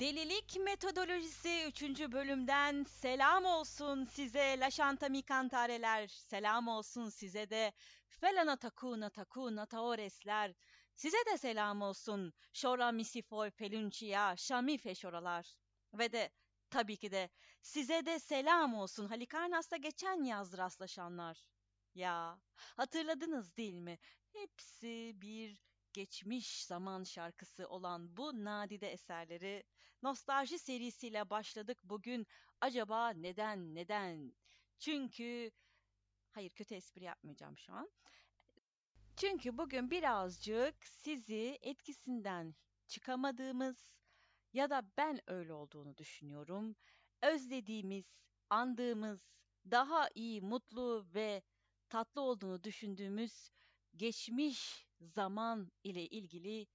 Delilik Metodolojisi 3. bölümden selam olsun size Laşanta Mikantareler, selam olsun size de Felana Takuna Takuna Taoresler, size de selam olsun Şora Misifoy Pelünciya Şami Feşoralar ve de tabii ki de size de selam olsun Halikarnas'ta geçen yaz rastlaşanlar. Ya hatırladınız değil mi? Hepsi bir geçmiş zaman şarkısı olan bu nadide eserleri nostalji serisiyle başladık bugün. Acaba neden? Çünkü, hayır kötü espri yapmayacağım şu an. Çünkü bugün birazcık sizi etkisinden çıkamadığımız ya da ben öyle olduğunu düşünüyorum, özlediğimiz, andığımız, daha iyi, mutlu ve tatlı olduğunu düşündüğümüz geçmiş zaman ile ilgili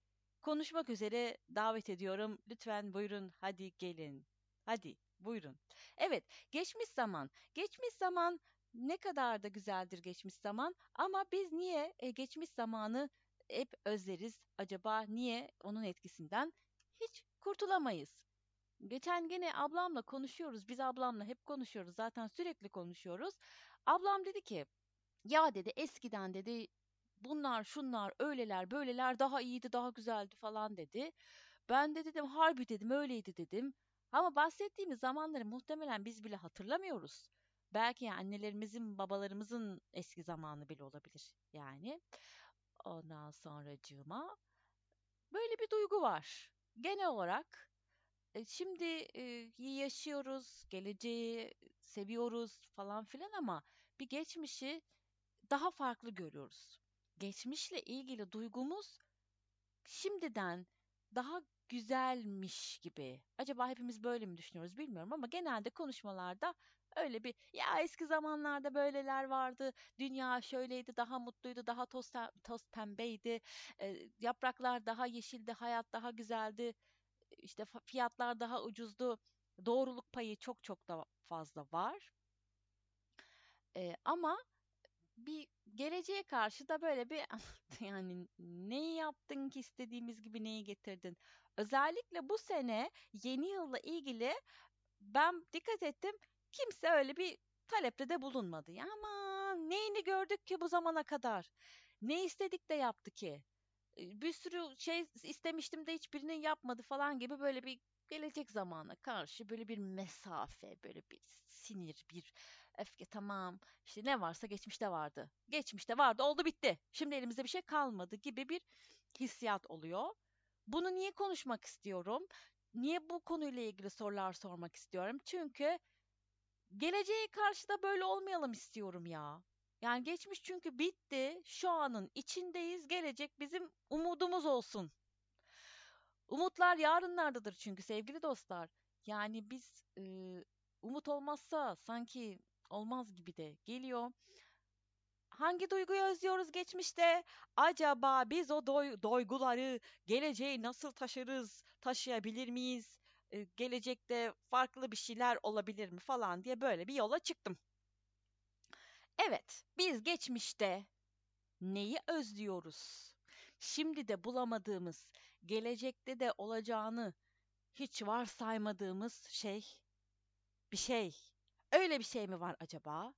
konuşmak üzere davet ediyorum. Lütfen buyurun, hadi gelin. Hadi buyurun. Evet, geçmiş zaman. Geçmiş zaman ne kadar da güzeldir geçmiş zaman, ama biz niye geçmiş zamanı hep özleriz? Acaba niye onun etkisinden hiç kurtulamayız? Geçen gene ablamla konuşuyoruz. Biz ablamla hep konuşuyoruz. Zaten sürekli konuşuyoruz. Ablam dedi ki, ya dedi eskiden dedi bunlar, şunlar, öyleler, böyleler daha iyiydi, daha güzeldi falan dedi. Ben de dedim harbi dedim öyleydi dedim. Ama bahsettiğimiz zamanları muhtemelen biz bile hatırlamıyoruz. Belki annelerimizin, babalarımızın eski zamanı bile olabilir yani. Ondan sonracığıma böyle bir duygu var. Genel olarak şimdi yaşıyoruz, geleceği seviyoruz falan filan, ama bir geçmişi daha farklı görüyoruz. Geçmişle ilgili duygumuz şimdiden daha güzelmiş gibi. Acaba hepimiz böyle mi düşünüyoruz bilmiyorum, ama genelde konuşmalarda öyle bir ya eski zamanlarda böyleler vardı, dünya şöyleydi, daha mutluydu, daha toz pembeydi, yapraklar daha yeşildi, hayat daha güzeldi, işte fiyatlar daha ucuzdu, doğruluk payı çok da fazla var. Ama bir geleceğe karşı da böyle bir yani neyi yaptın ki istediğimiz gibi, neyi getirdin? Özellikle bu sene yeni yılla ilgili ben dikkat ettim, kimse öyle bir talepte de bulunmadı. Ya aman neyini gördük ki bu zamana kadar? Ne istedik de yaptı ki? Bir sürü şey istemiştim de hiçbirini yapmadı falan gibi böyle bir gelecek zamana karşı böyle bir mesafe, böyle bir sinir, bir öfke. Tamam işte ne varsa geçmişte vardı. Geçmişte vardı, oldu bitti. Şimdi elimizde bir şey kalmadı gibi bir hissiyat oluyor. Bunu niye konuşmak istiyorum? Niye bu konuyla ilgili sorular sormak istiyorum? Çünkü geleceğe karşı da böyle olmayalım istiyorum ya. Yani geçmiş çünkü bitti. Şu anın içindeyiz. Gelecek bizim umudumuz olsun. Umutlar yarınlardadır çünkü sevgili dostlar. Yani biz umut olmazsa sanki olmaz gibi de geliyor. Hangi duyguyu özlüyoruz geçmişte? Acaba biz o duyguları geleceğe nasıl taşıyabilir miyiz? Gelecekte farklı bir şeyler olabilir mi falan diye böyle bir yola çıktım. Evet, biz geçmişte neyi özlüyoruz? Şimdi de bulamadığımız, gelecekte de olacağını hiç varsaymadığımız şey, bir şey. Öyle bir şey mi var acaba?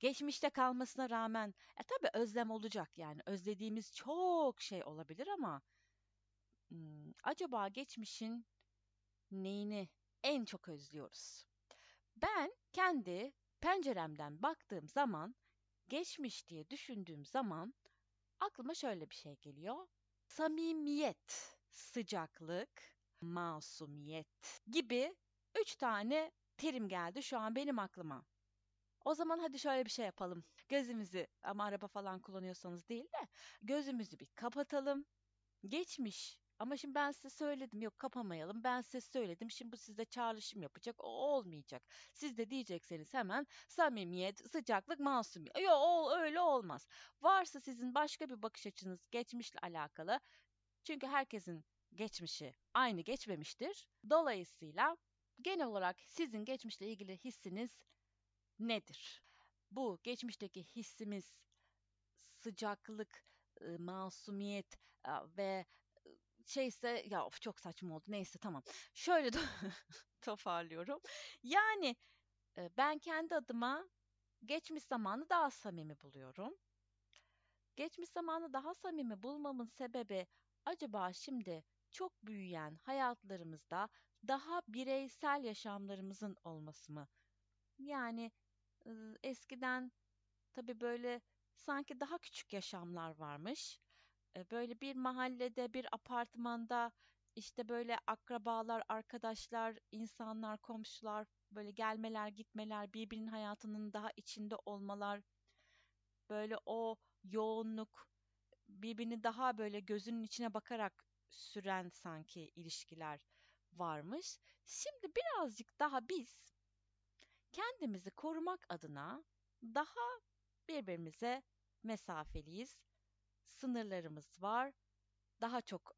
Geçmişte kalmasına rağmen tabii özlem olacak yani. Özlediğimiz çok şey olabilir ama acaba geçmişin neyini en çok özlüyoruz? Ben kendi penceremden baktığım zaman, geçmiş diye düşündüğüm zaman aklıma şöyle bir şey geliyor. Samimiyet, sıcaklık, masumiyet gibi 3 tane terim geldi şu an benim aklıma. O zaman hadi şöyle bir şey yapalım. Gözümüzü, ama araba falan kullanıyorsanız değil de, gözümüzü bir kapatalım. Geçmiş. Ama şimdi ben size söyledim, yok kapamayalım, ben size söyledim, şimdi bu sizde çağrışım yapacak, o olmayacak. Siz de diyecekseniz hemen samimiyet, sıcaklık, masumiyet. Yok öyle olmaz. Varsa sizin başka bir bakış açınız geçmişle alakalı, çünkü herkesin geçmişi aynı geçmemiştir. Dolayısıyla genel olarak sizin geçmişle ilgili hissiniz nedir? Bu geçmişteki hissimiz sıcaklık, masumiyet ve şeyse ya of çok saçma oldu neyse tamam. Şöyle toparlıyorum. Yani ben kendi adıma geçmiş zamanı daha samimi buluyorum. Geçmiş zamanı daha samimi bulmamın sebebi acaba şimdi çok büyüyen hayatlarımızda daha bireysel yaşamlarımızın olması mı? Yani eskiden tabii böyle sanki daha küçük yaşamlar varmış. Böyle bir mahallede, bir apartmanda işte böyle akrabalar, arkadaşlar, insanlar, komşular böyle gelmeler, gitmeler, birbirinin hayatının daha içinde olmalar, böyle o yoğunluk, birbirini daha böyle gözünün içine bakarak süren sanki ilişkiler varmış. Şimdi birazcık daha biz kendimizi korumak adına daha birbirimize mesafeliyiz. Sınırlarımız var. Daha çok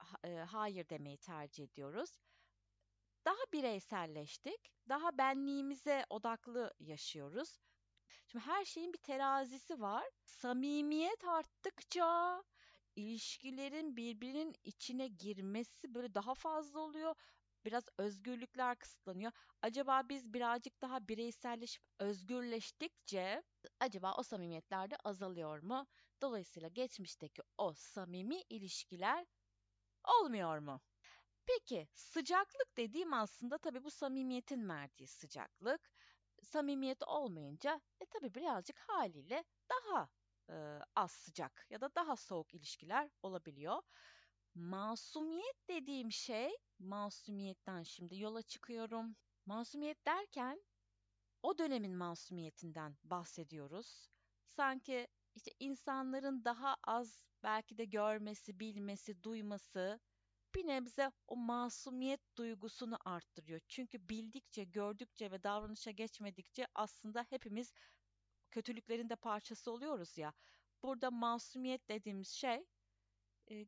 hayır demeyi tercih ediyoruz. Daha bireyselleştik. Daha benliğimize odaklı yaşıyoruz. Şimdi her şeyin bir terazisi var. Samimiyet arttıkça ilişkilerin birbirinin içine girmesi böyle daha fazla oluyor. Biraz özgürlükler kısıtlanıyor. Acaba biz birazcık daha bireyselleşip özgürleştikçe acaba o samimiyetler de azalıyor mu? Dolayısıyla geçmişteki o samimi ilişkiler olmuyor mu? Peki sıcaklık dediğim aslında tabii bu samimiyetin verdiği sıcaklık. Samimiyet olmayınca tabii birazcık haliyle daha az sıcak ya da daha soğuk ilişkiler olabiliyor. Masumiyet dediğim şey, masumiyetten şimdi yola çıkıyorum. Masumiyet derken o dönemin masumiyetinden bahsediyoruz. Sanki işte insanların daha az belki de görmesi, bilmesi, duyması bir nebze o masumiyet duygusunu arttırıyor. Çünkü bildikçe, gördükçe ve davranışa geçmedikçe aslında hepimiz kötülüklerin de parçası oluyoruz ya. Burada masumiyet dediğimiz şey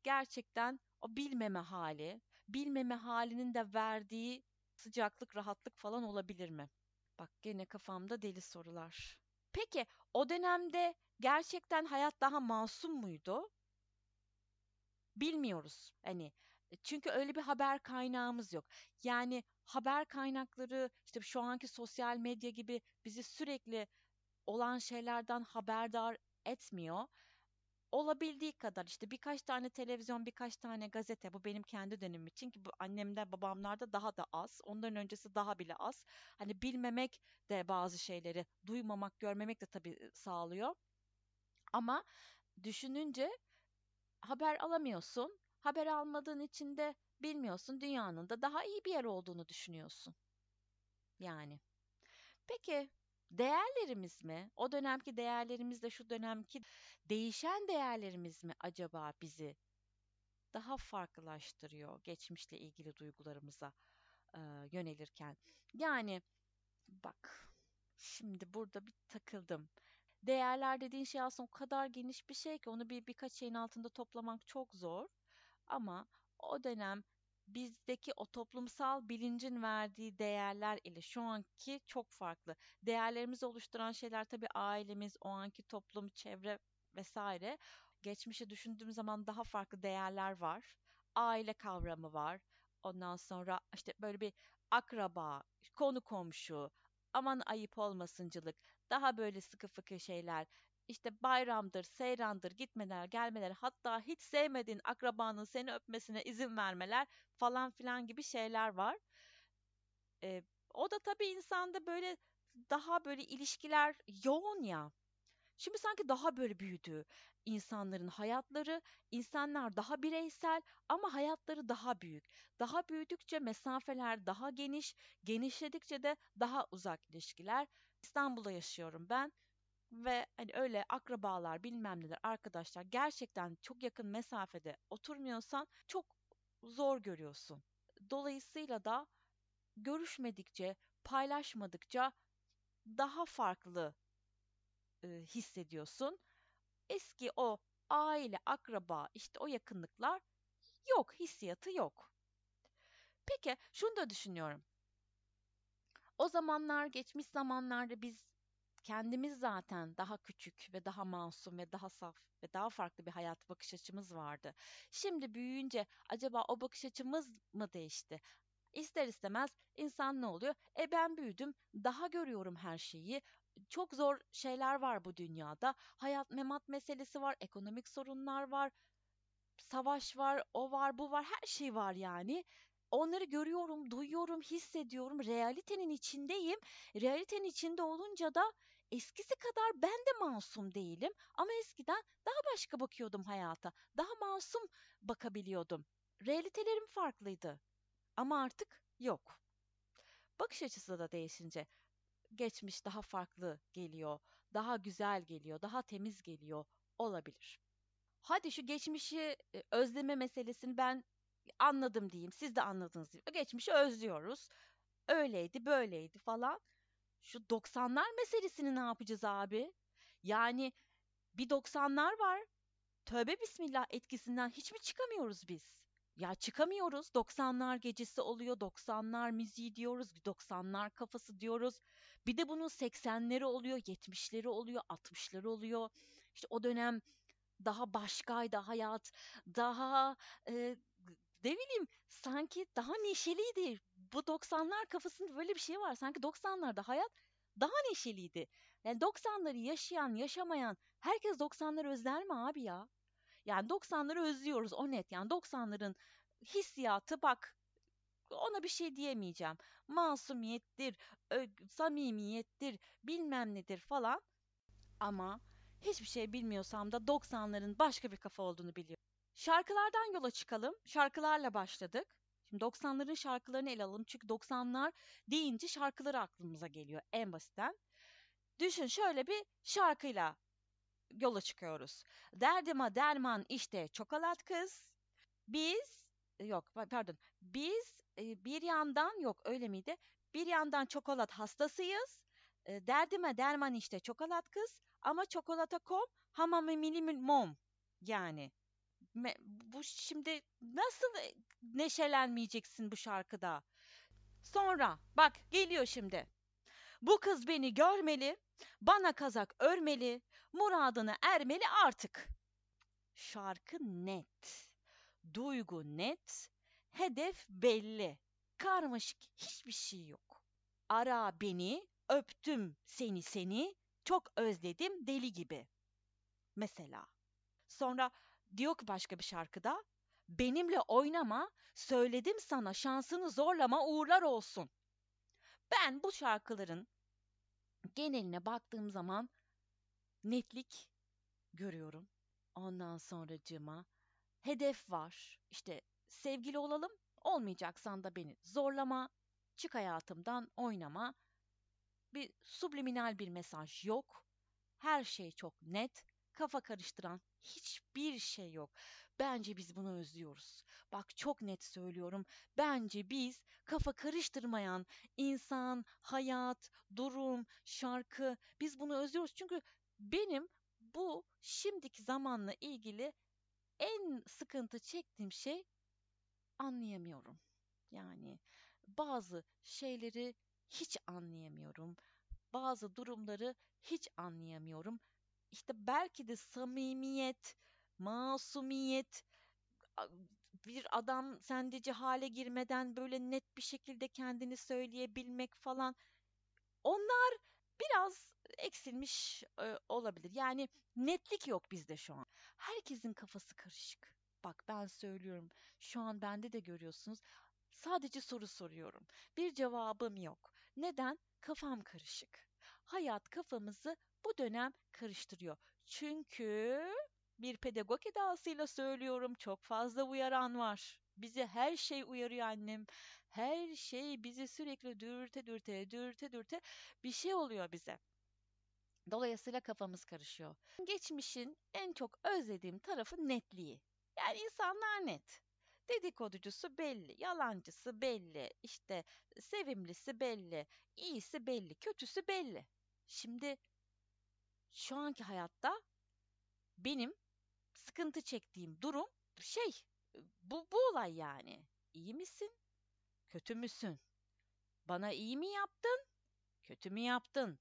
gerçekten o bilmeme hali, bilmeme halinin de verdiği sıcaklık, rahatlık falan olabilir mi? Bak gene kafamda deli sorular. Peki o dönemde gerçekten hayat daha masum muydu? Bilmiyoruz. Hani çünkü öyle bir haber kaynağımız yok. Yani haber kaynakları işte şu anki sosyal medya gibi bizi sürekli olan şeylerden haberdar etmiyor. Olabildiği kadar işte birkaç tane televizyon, birkaç tane gazete, bu benim kendi dönemim için ki bu annemde, babamlarda daha da az. Ondan öncesi daha bile az. Hani bilmemek de bazı şeyleri, duymamak, görmemek de tabii sağlıyor. Ama düşününce haber alamıyorsun. Haber almadığın için de bilmiyorsun dünyanın da daha iyi bir yer olduğunu düşünüyorsun. Yani. Peki değerlerimiz mi? O dönemki değerlerimizle şu dönemki değişen değerlerimiz mi acaba bizi daha farklılaştırıyor geçmişle ilgili duygularımıza yönelirken? Yani bak şimdi burada bir takıldım. Değerler dediğin şey aslında o kadar geniş bir şey ki onu birkaç şeyin altında toplamak çok zor. Ama o dönem bizdeki o toplumsal bilincin verdiği değerler ile şu anki çok farklı. Değerlerimizi oluşturan şeyler tabii ailemiz, o anki toplum, çevre vesaire. Geçmişi düşündüğüm zaman daha farklı değerler var. Aile kavramı var. Ondan sonra işte böyle bir akraba, konu komşu, aman ayıp olmasıncılık, daha böyle sıkı fıkı şeyler. İşte bayramdır, seyrandır, gitmeler, gelmeler, hatta hiç sevmediğin akrabanın seni öpmesine izin vermeler falan filan gibi şeyler var. O da tabii insanda böyle daha böyle ilişkiler yoğun ya. Şimdi sanki daha böyle büyüdü insanların hayatları, insanlar daha bireysel ama hayatları daha büyük. Daha büyüdükçe mesafeler daha geniş, genişledikçe de daha uzak ilişkiler. İstanbul'da yaşıyorum ben. Ve hani öyle akrabalar bilmem neler arkadaşlar gerçekten çok yakın mesafede oturmuyorsan çok zor görüyorsun. Dolayısıyla da görüşmedikçe, paylaşmadıkça daha farklı hissediyorsun. Eski o aile, akraba işte o yakınlıklar yok, hissiyatı yok. Peki şunu da düşünüyorum. O zamanlar, geçmiş zamanlarda biz kendimiz zaten daha küçük ve daha masum ve daha saf ve daha farklı bir hayat bakış açımız vardı. Şimdi büyüyünce acaba o bakış açımız mı değişti? İster istemez insan ne oluyor? Ben büyüdüm, daha görüyorum her şeyi. Çok zor şeyler var bu dünyada. Hayat memat meselesi var, ekonomik sorunlar var, savaş var, o var, bu var, her şey var yani. Onları görüyorum, duyuyorum, hissediyorum. Realitenin içindeyim. Realitenin içinde olunca da eskisi kadar ben de masum değilim. Ama eskiden daha başka bakıyordum hayata. Daha masum bakabiliyordum. Realitelerim farklıydı. Ama artık yok. Bakış açısı da değişince geçmiş daha farklı geliyor, daha güzel geliyor, daha temiz geliyor olabilir. Hadi şu geçmişi özleme meselesini ben anladım diyeyim, siz de anladınız diyeyim. Geçmişi özlüyoruz, öyleydi, böyleydi falan. Şu 90'lar meselesini ne yapacağız abi? Yani bir 90'lar var, tövbe bismillah etkisinden hiç mi çıkamıyoruz biz? Ya çıkamıyoruz, 90'lar gecesi oluyor, 90'lar müziği diyoruz, 90'lar kafası diyoruz. Bir de bunun 80'leri oluyor, 70'leri oluyor, 60'ları oluyor. İşte o dönem daha başkaydı hayat, daha ne bileyim sanki daha neşeliydi. Bu 90'lar kafasında böyle bir şey var, sanki 90'larda hayat daha neşeliydi. Yani 90'ları yaşayan, yaşamayan herkes 90'ları özler mi abi ya? Yani 90'ları özlüyoruz o net. Yani 90'ların hissiyatı bak ona bir şey diyemeyeceğim. Masumiyettir, samimiyettir, bilmem nedir falan. Ama hiçbir şey bilmiyorsam da 90'ların başka bir kafa olduğunu biliyorum. Şarkılardan yola çıkalım. Şarkılarla başladık. Şimdi 90'ların şarkılarını ele alalım. Çünkü 90'lar deyince şarkıları aklımıza geliyor en basitten. Düşün şöyle bir şarkıyla yola çıkıyoruz. Derdime derman işte çokolat kız. Biz bir yandan yok öyle miydi? Bir yandan çokolat hastasıyız. Derdime derman işte çokolat kız. Ama çokolata kom hamamı milim mom. Yani bu şimdi nasıl neşelenmeyeceksin bu şarkıda? Sonra bak geliyor şimdi. Bu kız beni görmeli, bana kazak örmeli, muradına ermeli artık. Şarkı net, duygu net, hedef belli, karmaşık hiçbir şey yok. Ara beni, öptüm seni, çok özledim deli gibi. Mesela. Sonra diyor ki başka bir şarkıda, benimle oynama, söyledim sana şansını zorlama uğurlar olsun. Ben bu şarkıların geneline baktığım zaman netlik görüyorum. Ondan sonracığıma hedef var. İşte sevgili olalım, olmayacaksan da beni zorlama, çık hayatımdan oynama. Bir subliminal bir mesaj yok. Her şey çok net, kafa karıştıran hiçbir şey yok. Bence biz bunu özlüyoruz. Bak çok net söylüyorum. Bence biz kafa karıştırmayan insan, hayat, durum, şarkı biz bunu özlüyoruz. Çünkü benim bu şimdiki zamanla ilgili en sıkıntı çektiğim şey anlayamıyorum. Yani bazı şeyleri hiç anlayamıyorum. Bazı durumları hiç anlayamıyorum. İşte belki de samimiyet, masumiyet, bir adam sendeci hale girmeden böyle net bir şekilde kendini söyleyebilmek falan onlar biraz eksilmiş olabilir. Yani netlik yok bizde şu an. Herkesin kafası karışık. Bak ben söylüyorum. Şu an bende de görüyorsunuz. Sadece soru soruyorum. Bir cevabım yok. Neden? Kafam karışık. Hayat kafamızı bu dönem karıştırıyor. Çünkü bir pedagog edasıyla söylüyorum çok fazla uyaran var. Bizi her şey uyarıyor annem. Her şey bizi sürekli dürte dürte bir şey oluyor bize. Dolayısıyla kafamız karışıyor. Geçmişin en çok özlediğim tarafı netliği. Yani insanlar net. Dedikoducusu belli, yalancısı belli, işte sevimlisi belli, iyisi belli, kötüsü belli. Şimdi şu anki hayatta benim sıkıntı çektiğim durum bu olay yani. İyi misin? Kötü müsün? Bana iyi mi yaptın? Kötü mü yaptın?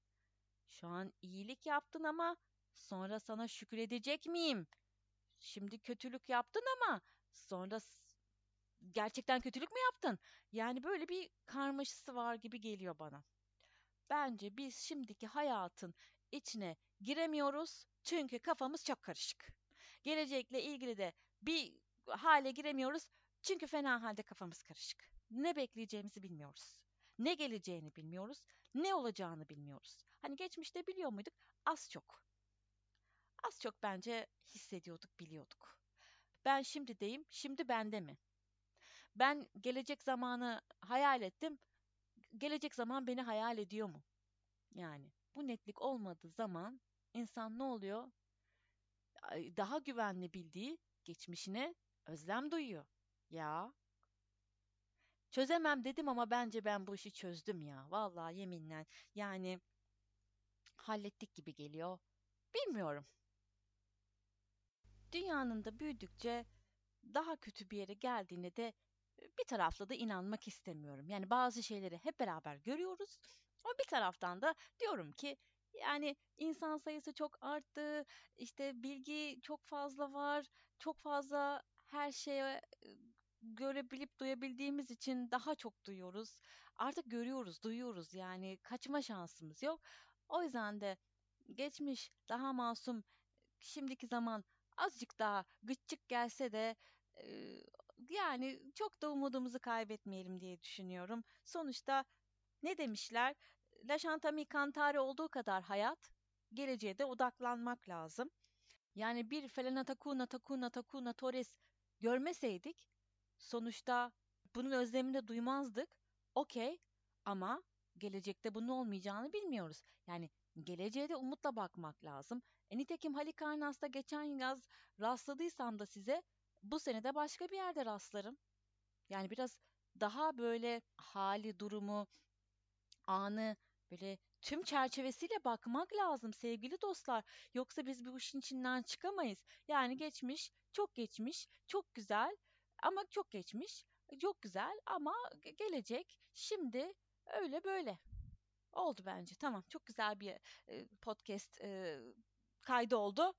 Şu an iyilik yaptın ama sonra sana şükredecek miyim? Şimdi kötülük yaptın ama sonra gerçekten kötülük mü yaptın? Yani böyle bir karmaşası var gibi geliyor bana. Bence biz şimdiki hayatın içine giremiyoruz çünkü kafamız çok karışık. Gelecekle ilgili de bir hale giremiyoruz çünkü fena halde kafamız karışık. Ne bekleyeceğimizi bilmiyoruz. Ne geleceğini bilmiyoruz. Ne olacağını bilmiyoruz. Hani geçmişte biliyor muyduk? Az çok. Az çok bence hissediyorduk, biliyorduk. Ben şimdi deyim, şimdi bende mi? Ben gelecek zamanı hayal ettim. Gelecek zaman beni hayal ediyor mu? Yani bu netlik olmadığı zaman insan ne oluyor? Daha güvenli bildiği geçmişine özlem duyuyor. Ya çözemem dedim ama bence ben bu işi çözdüm ya. Vallahi yeminle yani hallettik gibi geliyor. Bilmiyorum. Dünyanın da büyüdükçe daha kötü bir yere geldiğine de bir tarafla da inanmak istemiyorum. Yani bazı şeyleri hep beraber görüyoruz. Ama bir taraftan da diyorum ki yani insan sayısı çok arttı, işte bilgi çok fazla var, çok fazla her şeye görebilip duyabildiğimiz için daha çok duyuyoruz. Artık görüyoruz, duyuyoruz yani kaçma şansımız yok. O yüzden de geçmiş daha masum, şimdiki zaman azıcık daha gıcık gelse de yani çok da umudumuzu kaybetmeyelim diye düşünüyorum. Sonuçta ne demişler? Laşanta mikantare olduğu kadar hayat, geleceğe de odaklanmak lazım. Yani bir felanatakuna tores görmeseydik sonuçta bunun özlemini de duymazdık. Okey, ama gelecekte bunun olmayacağını bilmiyoruz. Yani geleceğe de umutla bakmak lazım. Nitekim Halikarnas'ta geçen yaz rastladıysam da size bu sene de başka bir yerde rastlarım. Yani biraz daha böyle hali, durumu, anı böyle tüm çerçevesiyle bakmak lazım sevgili dostlar. Yoksa biz bu işin içinden çıkamayız. Yani geçmiş, çok geçmiş, çok güzel ama çok geçmiş, çok güzel ama gelecek şimdi öyle böyle. Oldu bence. Tamam, çok güzel bir podcast kaydı oldu.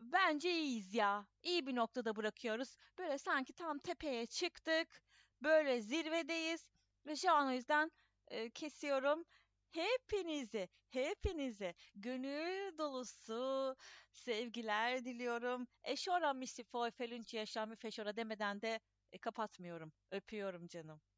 Bence iyiyiz ya. İyi bir noktada bırakıyoruz. Böyle sanki tam tepeye çıktık. Böyle zirvedeyiz. Ve şu an o yüzden kesiyorum. Hepinize gönül dolusu sevgiler diliyorum. Eşora misifoy felünç yaşamı feşora demeden de kapatmıyorum. Öpüyorum canım.